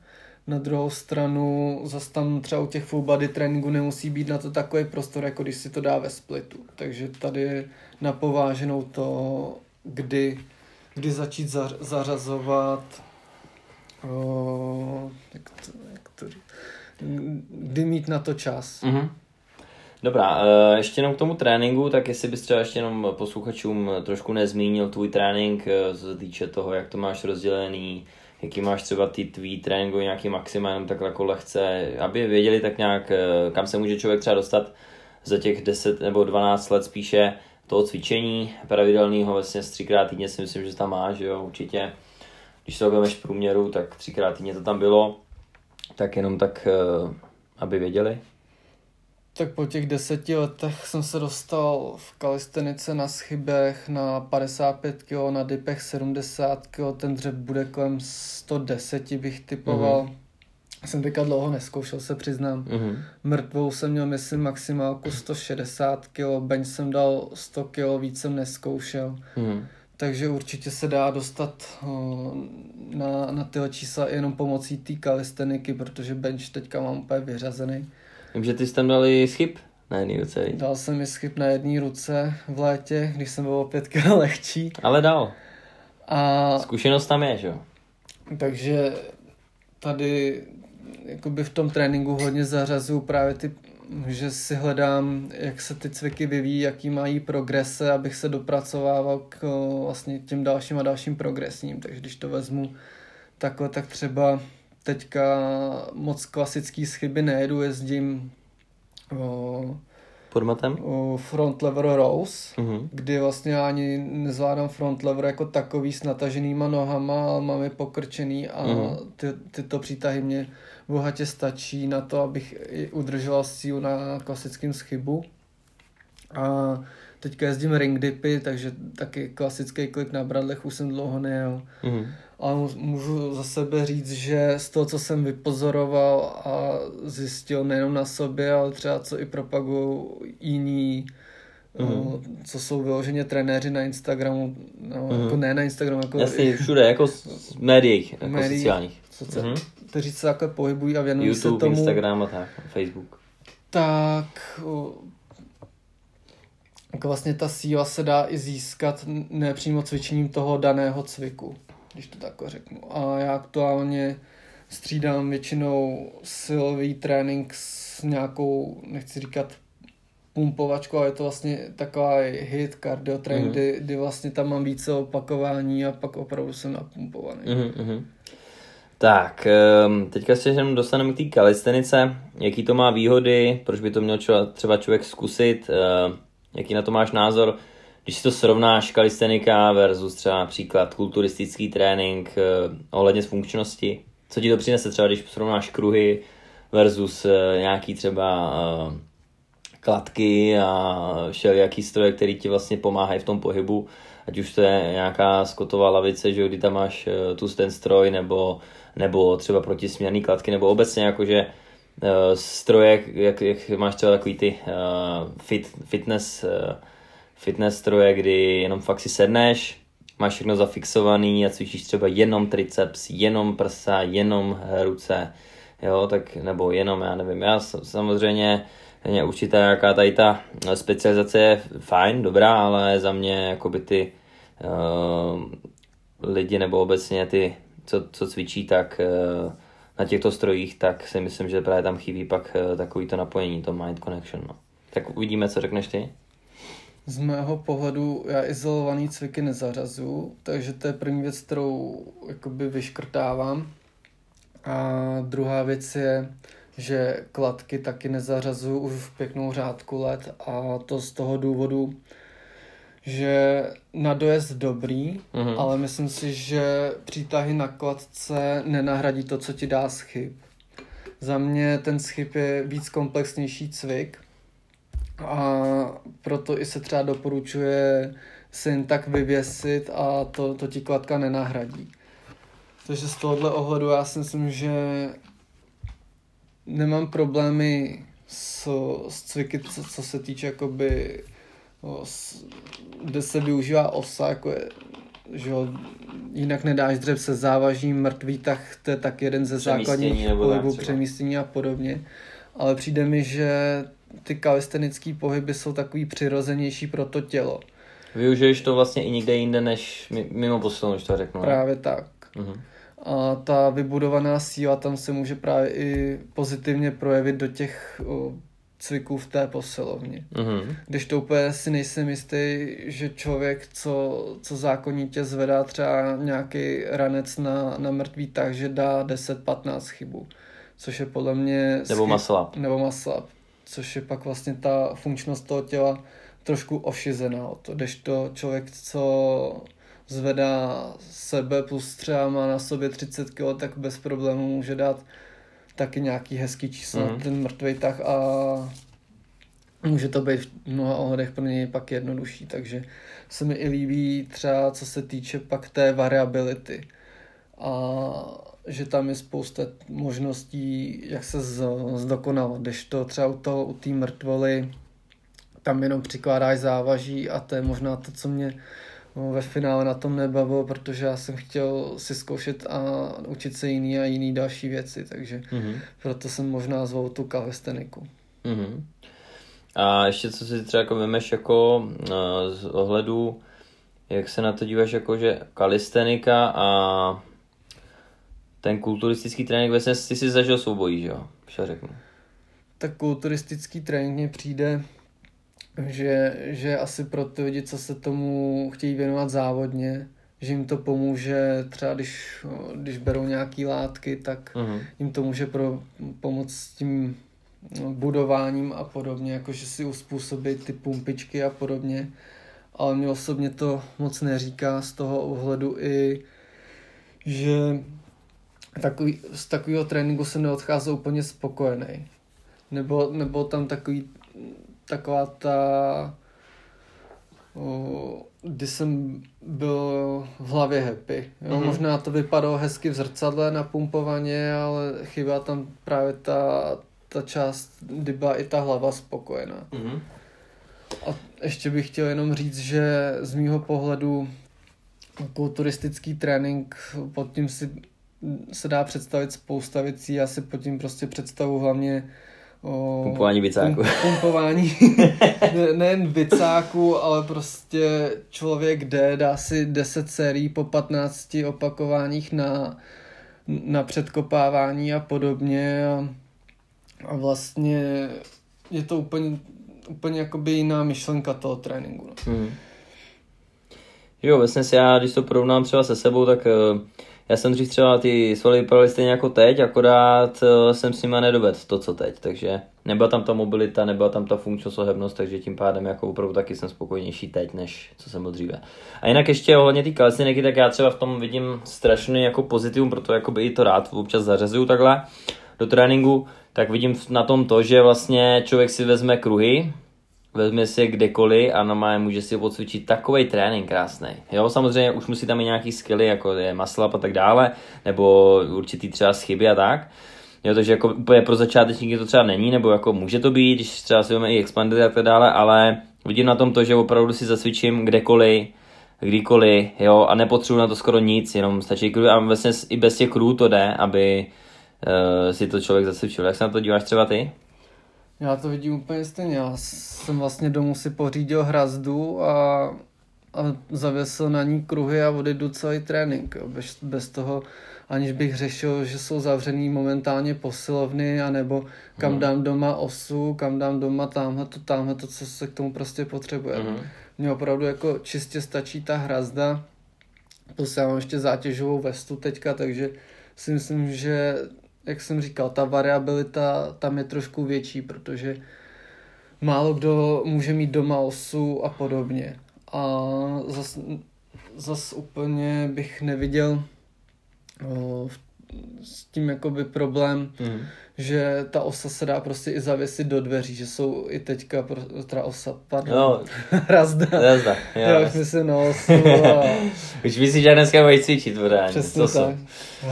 Na druhou stranu zase tam třeba u těch full body tréninku nemusí být na to takový prostor, jako když si to dá ve splitu. Takže tady je napováženou to, kdy, kdy začít zař, zařazovat, o, jak to, jak to, kdy mít na to čas. Mm-hmm. Dobrá, ještě jenom k tomu tréninku, tak jestli bys třeba ještě jenom posluchačům trošku nezmínil tvůj trénink, co se týče toho, jak to máš rozdělený, jaký máš třeba ty tvý tréninky, nějaký maxima, jenom takhle jako lehce, aby věděli tak nějak, kam se může člověk třeba dostat za těch deset nebo dvanáct let spíše toho cvičení pravidelného, vlastně z třikrát týdně si myslím, že tam máš, jo, určitě. Když to budeš v průměru, tak třikrát týdně to tam bylo, tak jenom tak, aby věděli. Tak po těch deseti letech jsem se dostal v kalistenice na schybech na padesát pět kilogramů, na dipech sedmdesát kilogramů, ten dřep bude kolem sto deset, bych typoval. Mm-hmm. Jsem teďka dlouho neskoušel, se přiznám. Mm-hmm. Mrtvou jsem měl, myslím, maximálku sto šedesát kilogramů, bench jsem dal sto kilogramů, víc jsem neskoušel. Mm-hmm. Takže určitě se dá dostat na, na tyhle čísla jenom pomocí té kalisteniky, protože bench teďka mám úplně vyřazený. Vím, že ty jsi tam dal i schyb na jedné ruce. Víc? Dal jsem i schyb na jedné ruce v létě, když jsem byl o pět kilo lehčí. Ale dal. A zkušenost tam je, že jo? Takže tady jakoby v tom tréninku hodně zařazuju právě ty, že si hledám, jak se ty cviky vyvíjí, jaký mají progrese, abych se dopracovával k vlastně těm dalším a dalším progresním. Takže když to vezmu takhle, tak třeba teďka moc klasický schyby nejedu, jezdím o, pod matem? O front lever rows, mm-hmm. kdy vlastně ani nezvládám front lever jako takový s nataženýma nohama, ale mám je pokrčený a mm-hmm. ty, tyto přítahy mě bohatě stačí na to, abych udržela sílu na klasickém schybu. A teďka jezdím ring dipy, takže taky klasický klip na bradlech už jsem dlouho nejel. Mm. A můžu za sebe říct, že z toho, co jsem vypozoroval a zjistil nejenom na sobě, ale třeba co i propagují jiní, mm. co jsou vyloženě trenéři na Instagramu, no, mm. jako ne na Instagramu, jako jasně, všude, jako z médiích, jako médií, sociálních. Soci... Mm. Kteří se takhle pohybují a věnují YouTube, se tomu. YouTube, Instagram a tak, Facebook. Tak... Jako vlastně ta síla se dá i získat nepřímo cvičením toho daného cviku, když to takhle řeknu. A já aktuálně střídám většinou silový trénink s nějakou, nechci říkat pumpovačkou, ale je to vlastně taková hit cardio trénink, mm. kdy, kdy vlastně tam mám více opakování a pak opravdu jsem napumpovaný. Mm-hmm. Tak, teďka se jenom dostaneme k té kalistenice. Jaký to má výhody, proč by to měl třeba člověk zkusit? Jaký na to máš názor, když si to srovnáš kalistenika versus třeba příklad kulturistický trénink eh, ohledně funkčnosti? Co ti to přinese třeba, když srovnáš kruhy versus eh, nějaký třeba eh, kladky a všelijaký stroje, který ti vlastně pomáhají v tom pohybu? Ať už to je nějaká skotová lavice, že kdy tam máš eh, tu ten stroj, nebo, nebo třeba protisměrný kladky, nebo obecně jakože Uh, stroje, jak, jak máš třeba takový ty uh, fit, fitness, uh, fitness stroje, kdy jenom fakt si sedneš, máš všechno zafixovaný a cvičíš třeba jenom triceps, jenom prsa, jenom ruce, jo, tak nebo jenom, já nevím, já samozřejmě mě určitá nějaká tady ta specializace je fajn, dobrá, ale za mě jakoby ty uh, lidi nebo obecně ty, co, co cvičí, tak uh, na těchto strojích, tak si myslím, že právě tam chybí pak takový to napojení, to mind connection. No. Tak uvidíme, co řekneš ty. Z mého pohledu já izolovaný cviky nezařazuju, takže to je první věc, kterou jakoby vyškrtávám. A druhá věc je, že kladky taky nezařazuju už v pěknou řádku let, a to z toho důvodu, že na dojezd dobrý, mm-hmm. ale myslím si, že přítahy na kladce nenahradí to, co ti dá schyb. Za mě ten schyb je víc komplexnější cvik, a proto i se třeba doporučuje se jen tak vyvěsit, a to, to ti kladka nenahradí. Takže z tohohle ohledu já si myslím, že nemám problémy s, s cviky, co, co se týče jakoby... kde se využívá osa, jako je, že jo, jinak nedáš dřep se závažím, mrtvý, tak to je tak jeden ze základních pohybů, přemístění a podobně. Ale přijde mi, že ty kalistenické pohyby jsou takový přirozenější pro to tělo. Využiješ to vlastně i někde jinde, než mimo posilovnu, když to řeknu. Právě tak. Mhm. A ta vybudovaná síla tam se může právě i pozitivně projevit do těch cviků v té posilovně. Mm-hmm. Když to úplně si nejsem jistý, že člověk, co, co zákonitě zvedá třeba nějaký ranec na, na mrtvý, takže dá deset patnáct chybů, což je podle mě... Nebo schyb, muscle up. Nebo muscle up, což je pak vlastně ta funkčnost toho těla trošku ošizená. Když to člověk, co zvedá sebe plus třeba má na sobě třicet kilogramů, tak bez problémů může dát taky nějaký hezký číslo, mm. ten mrtvej tah, a může to být v mnoha ohledech pro něj pak jednodušší, takže se mi i líbí třeba co se týče pak té variability, a že tam je spousta možností, jak se zdokonalo, když to třeba u toho, u té mrtvoly tam jenom přikládáš závaží, a to je možná to, co mě ve finále na tom nebavilo, protože já jsem chtěl si zkoušet a učit se jiný a jiný další věci, takže mm-hmm. proto jsem možná zvolil tu kalisteniku. Mm-hmm. A ještě co si třeba jako vemeš jako uh, z ohledu, jak se na to díváš, jako že kalistenika a ten kulturistický trénink, vlastně ty si zažil soubojí, že jo? Však řeknu. Tak kulturistický trénink mně přijde, že, že asi pro ty lidi, co se tomu chtějí věnovat závodně, že jim to pomůže, třeba když, když berou nějaký látky, tak uh-huh. jim to může pro, pomoct s tím budováním a podobně, jakože si uspůsobí ty pumpičky a podobně, ale mě osobně to moc neříká z toho ohledu i, že takový, z takového tréninku jsem neodcházel úplně spokojený, nebo, nebo tam takový taková ta, o, kdy jsem byl v hlavě happy. Jo? Mm-hmm. Možná to vypadalo hezky v zrcadle napumpovaně, ale chyběla tam právě ta, ta část, kdy byla i ta hlava spokojená. Mm-hmm. A ještě bych chtěl jenom říct, že z mýho pohledu kulturistický trénink, pod tím si se dá představit spousta věcí, já si pod tím prostě představu hlavně o, pumpování bicáku. Pumpování ne, nejen bicáku, ale prostě člověk jde, dá si deset sérií po patnácti opakováních na, na předkopávání a podobně a, a vlastně je to úplně, úplně jakoby jiná myšlenka toho tréninku. No. Hmm. Jo, vlastně si já, když to porovnám třeba se sebou, tak já jsem dřív třeba ty svaly vypadaly stejně jako teď, akorát jsem s nima nedovedl to, co teď, takže nebyla tam ta mobilita, nebyla tam ta funkční ohebnost, takže tím pádem jako opravdu taky jsem spokojnější teď, než co jsem byl dříve. A jinak ještě ohledně té kalisteniky, tak já třeba v tom vidím strašný jako pozitivum, proto jakoby i to rád občas zařazuju takhle do tréninku, tak vidím na tom to, že vlastně člověk si vezme kruhy, vezme si kdekoliv a normálně může si odcvičit takovej trénink krásnej. Jo, samozřejmě už musí tam i nějaký skilly, jako je muscle up a tak dále, nebo určitý třeba schyby a tak. Jo, takže jako úplně pro začátečníky to třeba není, nebo jako může to být, když třeba si máme i expandy a tak dále, ale vidím na tom to, že opravdu si zacvičím kdekoliv, kdykoliv, jo, a nepotřebuji na to skoro nic, jenom stačí kruh a vlastně i bez těch kruhů to jde, aby uh, si to člověk zacvičil. Jak se na to díváš třeba ty? Já to vidím úplně stejně. Já jsem vlastně domů si pořídil hrazdu a, a zavěsil na ní kruhy a odejdu celý trénink. Bez, bez toho, aniž bych řešil, že jsou zavřený momentálně posilovny, anebo kam hmm. dám doma osu, kam dám doma támhleto, támhleto, co se k tomu prostě potřebuje. Hmm. Mně opravdu jako čistě stačí ta hrazda, plus já mám ještě zátěžovou vestu teďka, takže si myslím, že jak jsem říkal, ta variabilita tam je trošku větší, protože málo kdo může mít doma osu a podobně. A zas, zas úplně bych neviděl o, s tím jakoby problém, mm. že ta osa se dá prostě i zavěsit do dveří, že jsou i teďka, pro, teda osa, pardon, no, razda. Razda, jo. Já už myslím na osu a... Už myslíš, že dneska mají cvičit vrání. Přesně to tak. Jsou.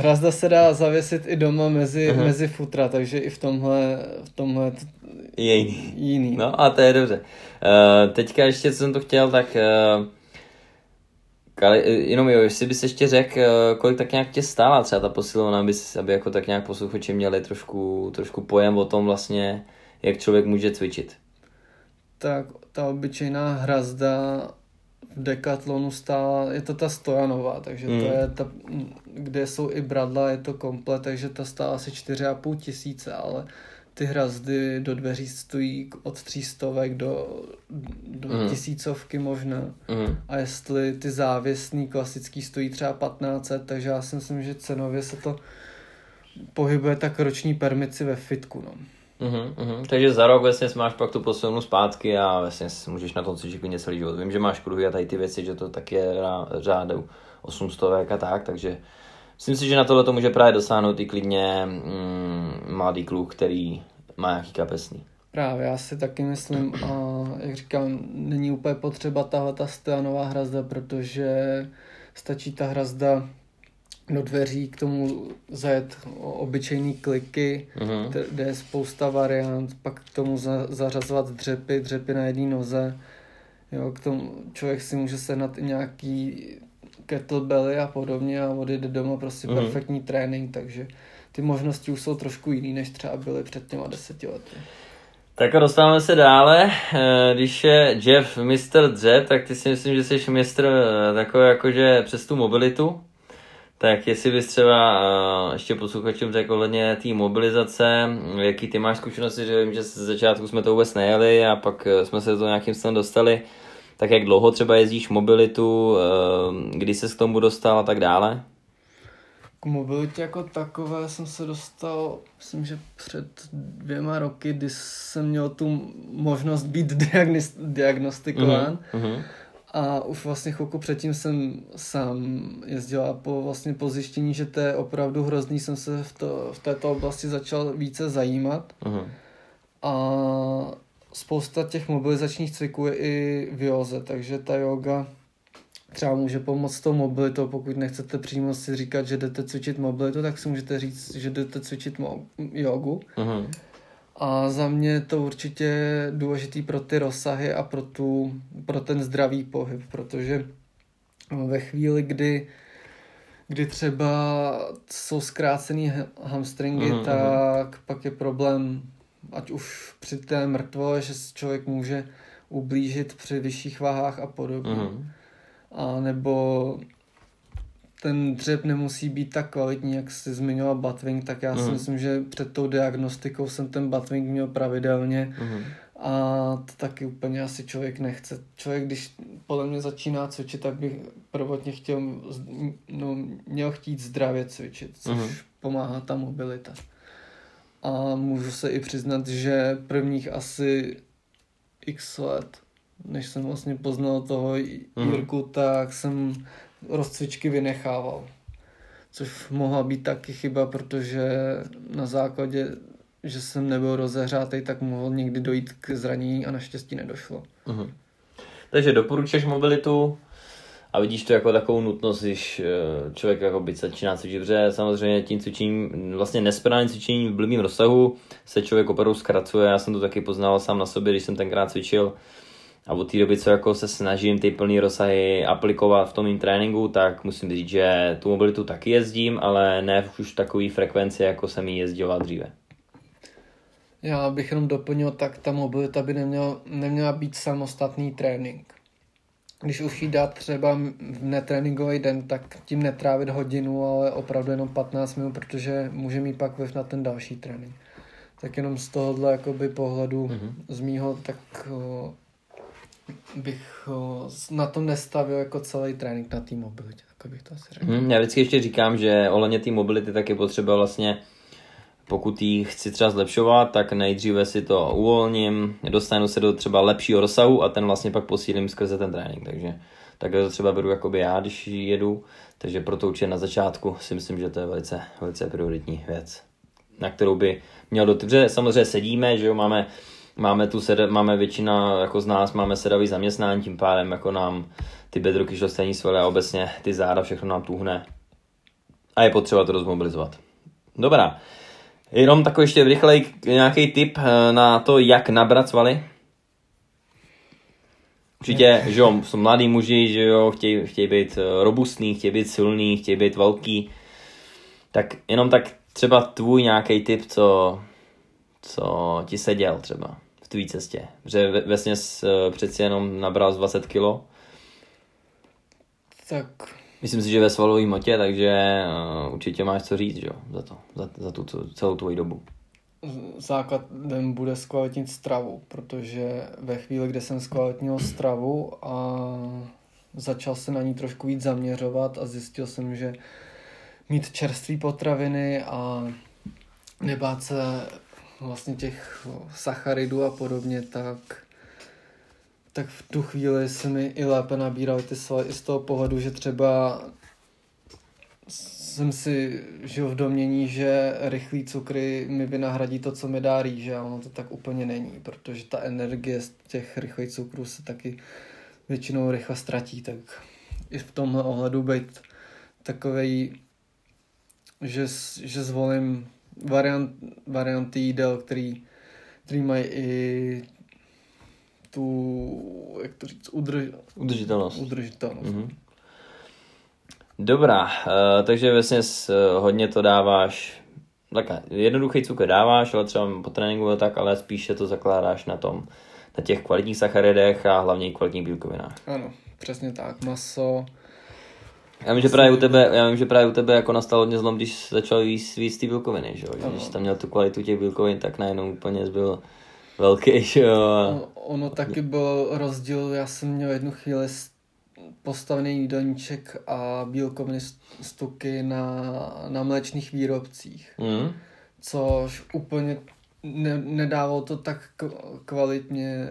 Razda se dá zavěsit i doma mezi, uh-huh. mezi futra, takže i v tomhle, v tomhle t... je jiný. jiný. No a to je dobře. Uh, teďka ještě, co jsem to chtěl, tak... Uh... Kali, jenom jo, jestli bys ještě řekl, kolik tak nějak tě stála třeba ta posilovna, aby, aby jako tak nějak posluchači měli trošku, trošku pojem o tom vlastně, jak člověk může cvičit. Tak ta obyčejná hrazda v Decathlonu stála, je to ta stojanová, takže mm. to je ta, kde jsou i bradla, je to komplet, takže ta stála asi čtyři a půl tisíce, ale ty hrazdy do dveří stojí od třístovek do, do mm. tisícovky možná. Mm. A jestli ty závěsný klasický stojí třeba patnáct set, takže já si myslím, že cenově se to pohybuje tak roční permici ve fitku. No. Mm-hmm, mm-hmm. Takže za rok vesměs máš pak tu posilnu zpátky a vesměs můžeš na tom cvičit klidně celý život. Vím, že máš kruhy a tady ty věci, že to tak je na řádu osm stovek a tak, takže myslím si, že na tohle to může právě dosáhnout i klidně mm, mladý kluk, který má nějaký kapesný. Právě, já si taky myslím, a jak říkám, není úplně potřeba tahle ta stojanová hrazda, protože stačí ta hrazda do dveří, k tomu zajet obyčejný kliky, mm-hmm. kde je spousta variant, pak k tomu za- zařazovat dřepy, dřepy na jedné noze. Jo, k tomu člověk si může sehnat i nějaký kettlebelly a podobně a odjede doma prostě mm. perfektní trénink, takže ty možnosti už jsou trošku jiný, než třeba byly před těma deseti lety. Tak a dostáváme se dále, když je Jeff mistr dřep, tak ty si myslím, že jsi mistr takový jakože přes tu mobilitu, tak jestli bys třeba ještě posluchačům řekl ohledně té mobilizace, jaký ty máš zkušenosti, že vím, že z začátku jsme to vůbec nejeli a pak jsme se do toho nějakým stylem dostali. Tak jak dlouho třeba jezdíš mobilitu, kdy ses k tomu dostal a tak dále? K mobilitě jako takové jsem se dostal, myslím, že před dvěma roky, kdy jsem měl tu možnost být diagnost, diagnostikován. Mm-hmm. A už vlastně chvilku předtím jsem sám jezdil a po, vlastně po zjištění, že to je opravdu hrozný, jsem se v, to, v této oblasti začal více zajímat. Mm-hmm. A spousta těch mobilizačních cviků je i v józe, takže ta jóga třeba může pomoct tou mobilitou. Pokud nechcete přímo si říkat, že jdete cvičit mobilitu, tak si můžete říct, že jdete cvičit mo- jogu. Aha. A za mě je to určitě důležitý pro ty rozsahy a pro, tu, pro ten zdravý pohyb, protože ve chvíli, kdy, kdy třeba jsou zkrácený hamstringy, aha, tak aha. pak je problém, ať už při té mrtvole, že člověk může ublížit při vyšších váhách a podobně. Aha. A nebo ten dřep nemusí být tak kvalitní, jak jsi zmiňoval buttwing, tak já si uh-huh. myslím, že před tou diagnostikou jsem ten buttwing měl pravidelně uh-huh. a to taky úplně asi člověk nechce. Člověk, když podle mě začíná cvičit, tak bych prvotně chtěl, no, měl chtít zdravě cvičit, což uh-huh. pomáhá ta mobilita. A můžu se i přiznat, že prvních asi x let, než jsem vlastně poznal toho Jirku, mm. tak jsem rozcvičky vynechával. Což mohla být taky chyba, protože na základě, že jsem nebyl rozehřátej, tak mohl někdy dojít k zranění a naštěstí nedošlo. Mm. Takže doporučuješ mobilitu a vidíš to jako takovou nutnost, když člověk jako by začíná cvičit, protože samozřejmě tím cvičením, vlastně nesprávným cvičením v blbým rozsahu se člověk opravdu zkracuje. Já jsem to taky poznal sám na sobě, když jsem tenkrát cvičil. A od té doby, co jako se snažím ty plný rozsahy aplikovat v tom mým tréninku, tak musím říct, že tu mobilitu taky jezdím, ale ne už v takové frekvenci, jako jsem ji jezdila dříve. Já bych jenom doplnil, tak ta mobilita by neměla, neměla být samostatný trénink. Když už ji dát třeba v netréninkový den, tak tím netrávit hodinu, ale opravdu jenom patnáct minut, protože může mít pak vliv na ten další trénink. Tak jenom z tohohle jakoby pohledu mm-hmm. z mýho, tak bych na to nestavil jako celý trénink na té mobilitě, tak bych to asi řekl. Hmm, já vždycky ještě říkám, že ohledně té mobility tak je potřeba vlastně, pokud ji chci třeba zlepšovat, tak nejdříve si to uvolním, dostanu se do třeba lepšího rozsahu a ten vlastně pak posílím skrze ten trénink, takže takhle to třeba beru jakoby já, když jedu, takže proto určitě na začátku si myslím, že to je velice, velice prioritní věc, na kterou by měl dotře, samozřejmě sedíme, že jo, máme Máme tu sed, máme většina jako z nás máme sedavý zaměstnání, tím pádem jako nám ty bedroky, šlostění svaly a obecně ty záda, všechno nám tuhne. A je potřeba to rozmobilizovat. Dobrá. Jenom takový ještě rychlej nějaký tip na to, jak nabrat svaly. Určitě, že jo, jsou mladí muži, že jo, chtějí, chtějí být robustní, chtějí být silný, chtějí být velký. Tak jenom tak třeba tvůj nějaký tip, co co ti seděl třeba v tvý cestě, že vesměs přeci jenom nabral z dvacet kilo. Tak. Myslím si, že ve svalový motě, takže uh, určitě máš co říct, jo, za to, za, za tu celou tvoji dobu. Základem bude zkvalitnit stravu, protože ve chvíli, kde jsem zkvalitnil stravu a začal se na ní trošku víc zaměřovat a zjistil jsem, že mít čerstvé potraviny a nebát se vlastně těch sacharidů a podobně, tak, tak v tu chvíli se mi i lépe nabíraly ty svaly i z toho pohledu, že třeba jsem si žil v domění, že rychlý cukry mi vynahradí to, co mi dá rýže, a ono to tak úplně není, protože ta energie z těch rychlých cukrů se taky většinou rychle ztratí, tak i v tomhle ohledu být takovej, že, že zvolím Variant, varianty jídel, který, který mají i tu, jak to říct, udrž, udržitelnost. udržitelnost. Mm-hmm. Dobrá, uh, takže vlastně s, uh, hodně to dáváš, tak jednoduchý cukr dáváš, ale třeba po tréninku a tak, ale spíše to zakládáš na tom, na těch kvalitních sacharidech a hlavně kvalitních bílkovinách. Ano, přesně tak, maso. Já vím, že právě u tebe, já vím, že právě u tebe jako nastal hodně zlom, když začal jíst víc ty bílkoviny, že jo? Když jsi tam měl tu kvalitu těch bílkovin, tak najednou úplně zbyl velký, že jo? No, ono taky byl rozdíl, já jsem měl jednu chvíli postavený jídelníček a bílkoviny stuky na, na mléčných výrobcích, mm. což úplně ne, nedávalo to tak kvalitně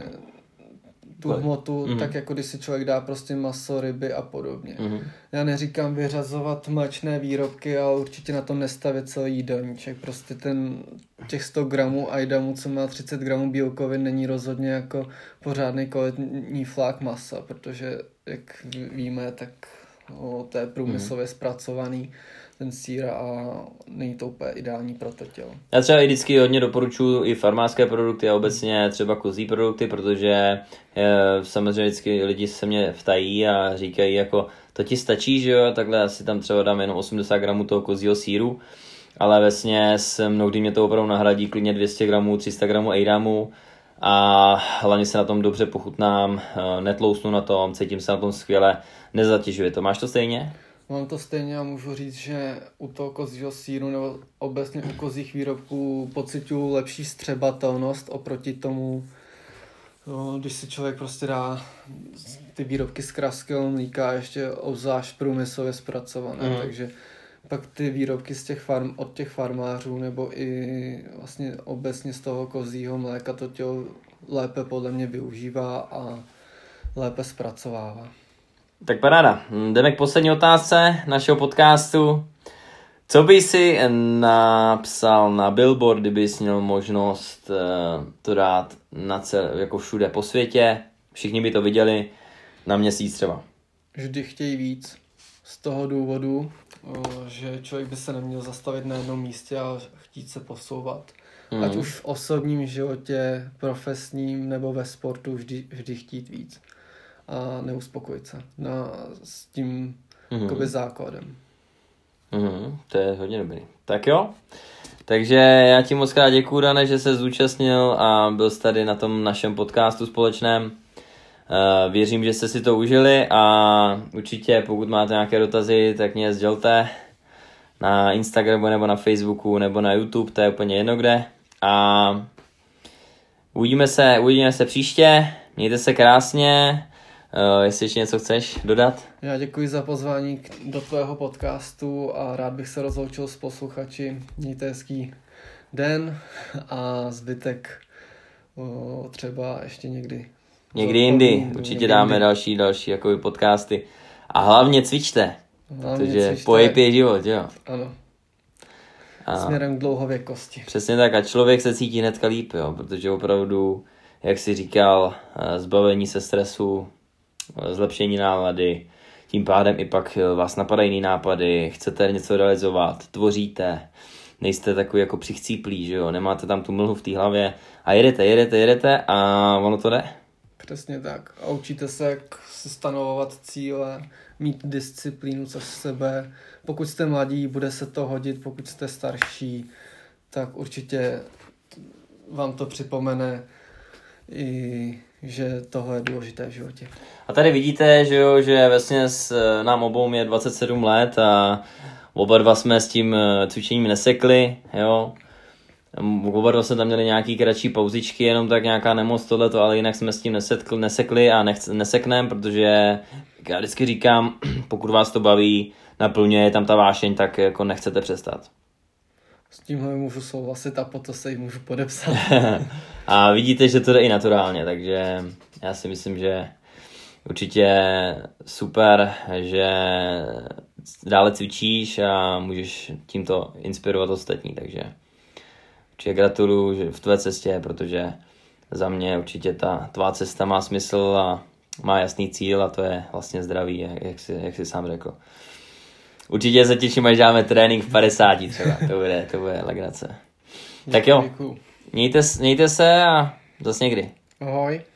tu tak. hmotu, mm. tak jako když si člověk dá prostě maso, ryby a podobně. Mm. Já neříkám vyřazovat mléčné výrobky, ale určitě na tom nestavět celý jídelníček. Prostě ten, těch sto gramů ajdamu, co má třicet gramů bílkovin, není rozhodně jako pořádný kvalitní flák masa, protože jak víme, tak o, to je průmyslově mm. zpracovaný ten sír a není to úplně ideální pro to tělo. Já třeba i vždycky hodně doporučuji i farmářské produkty a obecně třeba kozí produkty, protože e, samozřejmě vždycky lidi se mě vtají a říkají jako to ti stačí, že jo, takhle asi tam třeba dám jenom osmdesát gramů toho kozího síru, ale vesně mnohdy mě to opravdu nahradí klidně dvě stě gramů, tři sta gramů ejdamu a hlavně se na tom dobře pochutnám, netlousnu na tom, cítím se na tom skvěle, nezatěžuje to. Máš to stejně? Mám to stejně a můžu říct, že u toho kozího síru nebo obecně u kozích výrobků pociťuju lepší střebatelnost oproti tomu, no, když si člověk prostě dá ty výrobky z kravského mlíka, ještě obzvlášť průmyslově zpracované, mm. takže pak ty výrobky z těch farm, od těch farmářů nebo i vlastně obecně z toho kozího mléka to tělo lépe podle mě využívá a lépe zpracovává. Tak paráda, jdeme k poslední otázce našeho podcastu. Co by si napsal na billboard, kdybys měl možnost to dát na cel, jako všude po světě? Všichni by to viděli na měsíc třeba. Vždy chtějí víc. Z toho důvodu, že člověk by se neměl zastavit na jednom místě a chtít se posouvat. Mm. Ať už v osobním životě, profesním nebo ve sportu, vždy, vždy chtít víc. A neuspokojit se na, s tím mm-hmm. základem. Mm-hmm. To je hodně dobrý. Tak jo, takže já ti moc krát děkuju, Dane, že se zúčastnil a byl jsi tady na tom našem podcastu společném. Věřím, že jste si to užili a určitě pokud máte nějaké dotazy, tak mě sdělte na Instagramu nebo na Facebooku nebo na YouTube, to je úplně jedno kde. A uvidíme se, uvidíme se příště, mějte se krásně. Uh, jestli ještě něco chceš dodat? Já děkuji za pozvání k, do tvého podcastu a rád bych se rozloučil s posluchači. Mějte hezký den a zbytek uh, třeba ještě někdy. Někdy jindy. Určitě dáme jindy. další, další jakoby podcasty. A hlavně cvičte, hlavně protože cvičte. Pohyb je život, jo. Ano. A směrem k dlouhověkosti. Přesně tak a člověk se cítí hnedka líp, jo, protože opravdu, jak jsi říkal, zbavení se stresu, zlepšení nálady, tím pádem i pak vás napadají jiné nápady, chcete něco realizovat, tvoříte, nejste takový jako přichcíplí, že jo, nemáte tam tu mlhu v té hlavě a jedete, jedete, jedete a ono to jde. Přesně tak a učíte se, jak si stanovovat cíle, mít disciplínu za sebe, pokud jste mladí, bude se to hodit, pokud jste starší, tak určitě vám to připomene i že tohle je důležité v životě. A tady vidíte, že jo, že vlastně s nám obou je dvacet sedm let a oba dva jsme s tím cvičením nesekli, jo. Oba dva jsme tam měli nějaký kratší pauzičky, jenom tak nějaká nemoc tohleto, ale jinak jsme s tím nesekli, nesekli a nechce, nesekneme, protože já vždycky říkám, pokud vás to baví, naplňuje tam ta vášeň, tak jako nechcete přestat. S tímhle můžu souhlasit a potom se jim můžu podepsat. A vidíte, že to jde i naturálně, takže já si myslím, že určitě super, že dále cvičíš a můžeš tímto inspirovat ostatní, takže určitě gratuluju v tvé cestě, protože za mě určitě ta tvá cesta má smysl a má jasný cíl a to je vlastně zdraví, jak jsi, jak jsi sám řekl. Určitě se těším, až dáme trénink v padesáti třeba, to bude, to bude legrace. Tak jo, mějte, mějte se a zase někdy. Ahoj.